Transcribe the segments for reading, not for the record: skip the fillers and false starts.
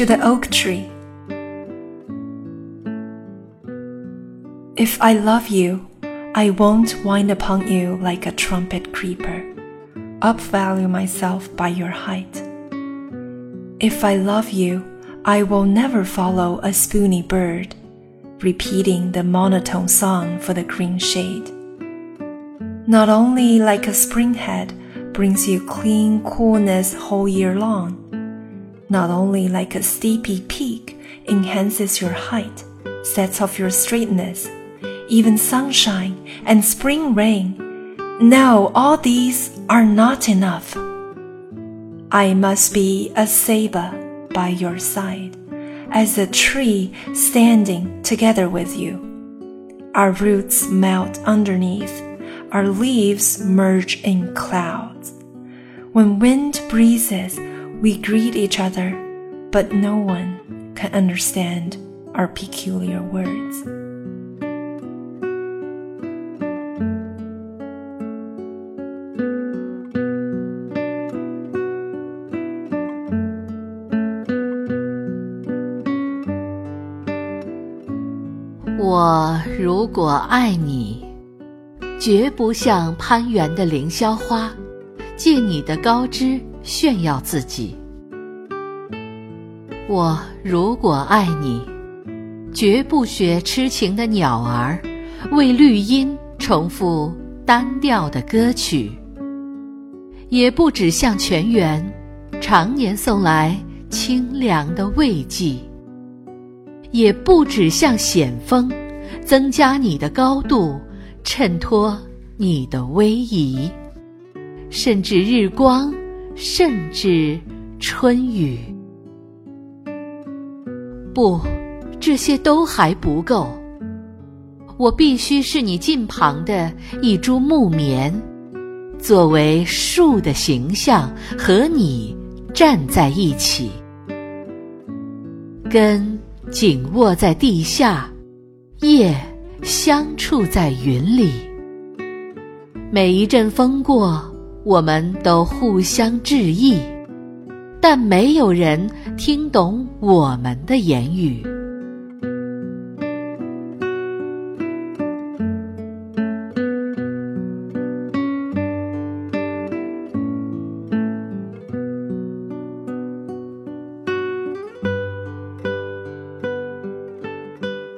to the oak tree. If I love you, I won't wind upon you like a trumpet creeper, upvalue myself by your height. If I love you, I will never follow a spoony bird, repeating the monotone song for the green shade. Not only like a spring head brings you clean coolness whole year long, not only like a steepy peak enhances your height, sets off your straightness, even sunshine and spring rain. No, all these are not enough. I must be a sabre by your side, as a tree standing together with you. Our roots melt underneath, our leaves merge in clouds. When wind breezes, we greet each other, but no one can understand our peculiar words.我如果爱你，绝不像攀援的凌霄花，借你的高枝炫耀自己。我如果爱你，绝不学痴情的鸟儿，为绿荫重复单调的歌曲，也不止像泉源，常年送来清凉的慰藉，也不止像险峰，增加你的高度，衬托你的威仪，甚至日光，甚至春雨。不，这些都还不够，我必须是你近旁的一株木棉，作为树的形象和你站在一起，根紧握在地下，叶相触在云里。每一阵风过，我们都互相致意，但没有人听懂我们的言语。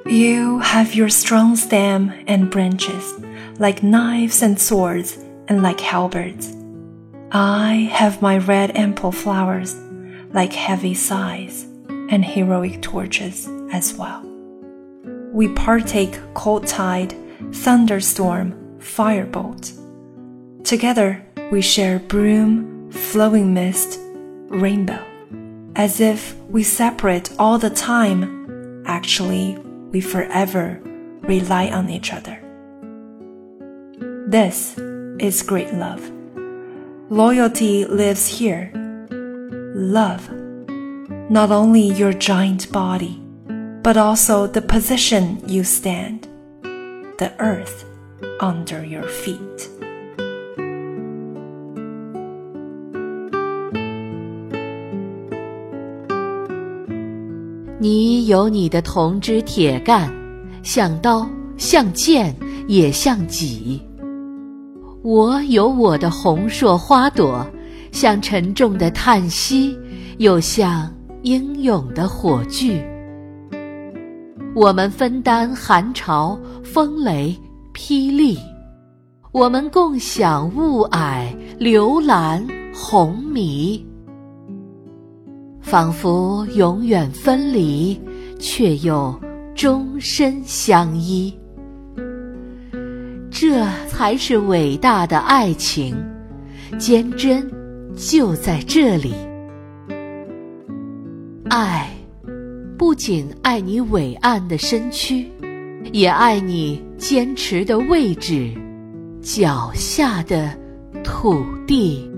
You have your strong stem and branches, like knives and swords, and like halberds. I have my red ample flowers, like heavy sighs, and heroic torches as well. We partake cold tide, thunderstorm, firebolt. Together we share broom, flowing mist, rainbow. As if we separate all the time, actually,We forever rely on each other. This is great love. Loyalty lives here. Love, not only your giant body, but also the position you stand, the earth under your feet.你有你的铜枝铁干，像刀，像剑，也像戟。我有我的红硕花朵，像沉重的叹息，又像英勇的火炬。我们分担寒潮、风雷、霹雳，我们共享雾霭、流岚、红迷。仿佛永远分离，却又终身相依。这才是伟大的爱情，坚贞就在这里。爱，不仅爱你伟岸的身躯，也爱你坚持的位置，脚下的土地。